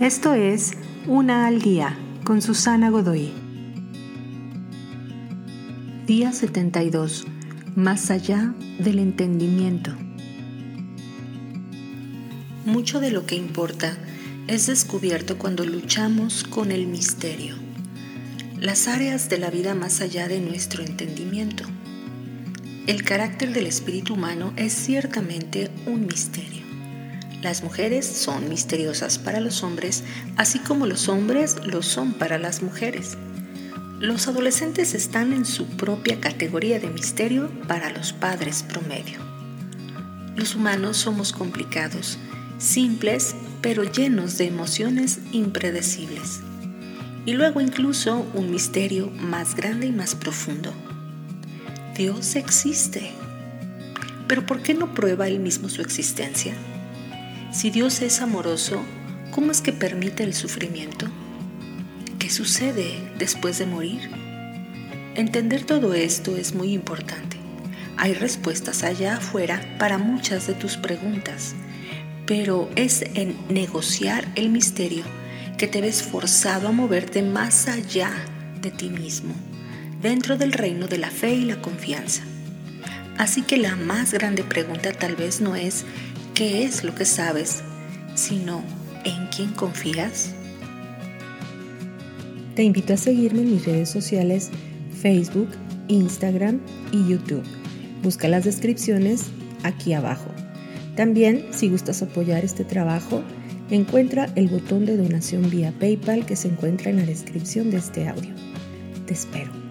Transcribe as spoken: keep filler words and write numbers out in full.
Esto es Una al Día con Susana Godoy. Día setenta y dos. Más allá del entendimiento. Mucho de lo que importa es descubierto cuando luchamos con el misterio, las áreas de la vida más allá de nuestro entendimiento. El carácter del espíritu humano es ciertamente un misterio. Las mujeres son misteriosas para los hombres, así como los hombres lo son para las mujeres. Los adolescentes están en su propia categoría de misterio para los padres promedio. Los humanos somos complicados, simples, pero llenos de emociones impredecibles. Y luego incluso un misterio más grande y más profundo. Dios existe. ¿Pero por qué no prueba Él mismo su existencia? Si Dios es amoroso, ¿cómo es que permite el sufrimiento? ¿Qué sucede después de morir? Entender todo esto es muy importante. Hay respuestas allá afuera para muchas de tus preguntas, pero es en negociar el misterio que te ves forzado a moverte más allá de ti mismo, dentro del reino de la fe y la confianza. Así que la más grande pregunta tal vez no es ¿qué es lo que sabes?, sino ¿en quién confías? Te invito a seguirme en mis redes sociales, Facebook, Instagram y YouTube. Busca las descripciones aquí abajo. También, si gustas apoyar este trabajo, encuentra el botón de donación vía PayPal que se encuentra en la descripción de este audio. Te espero.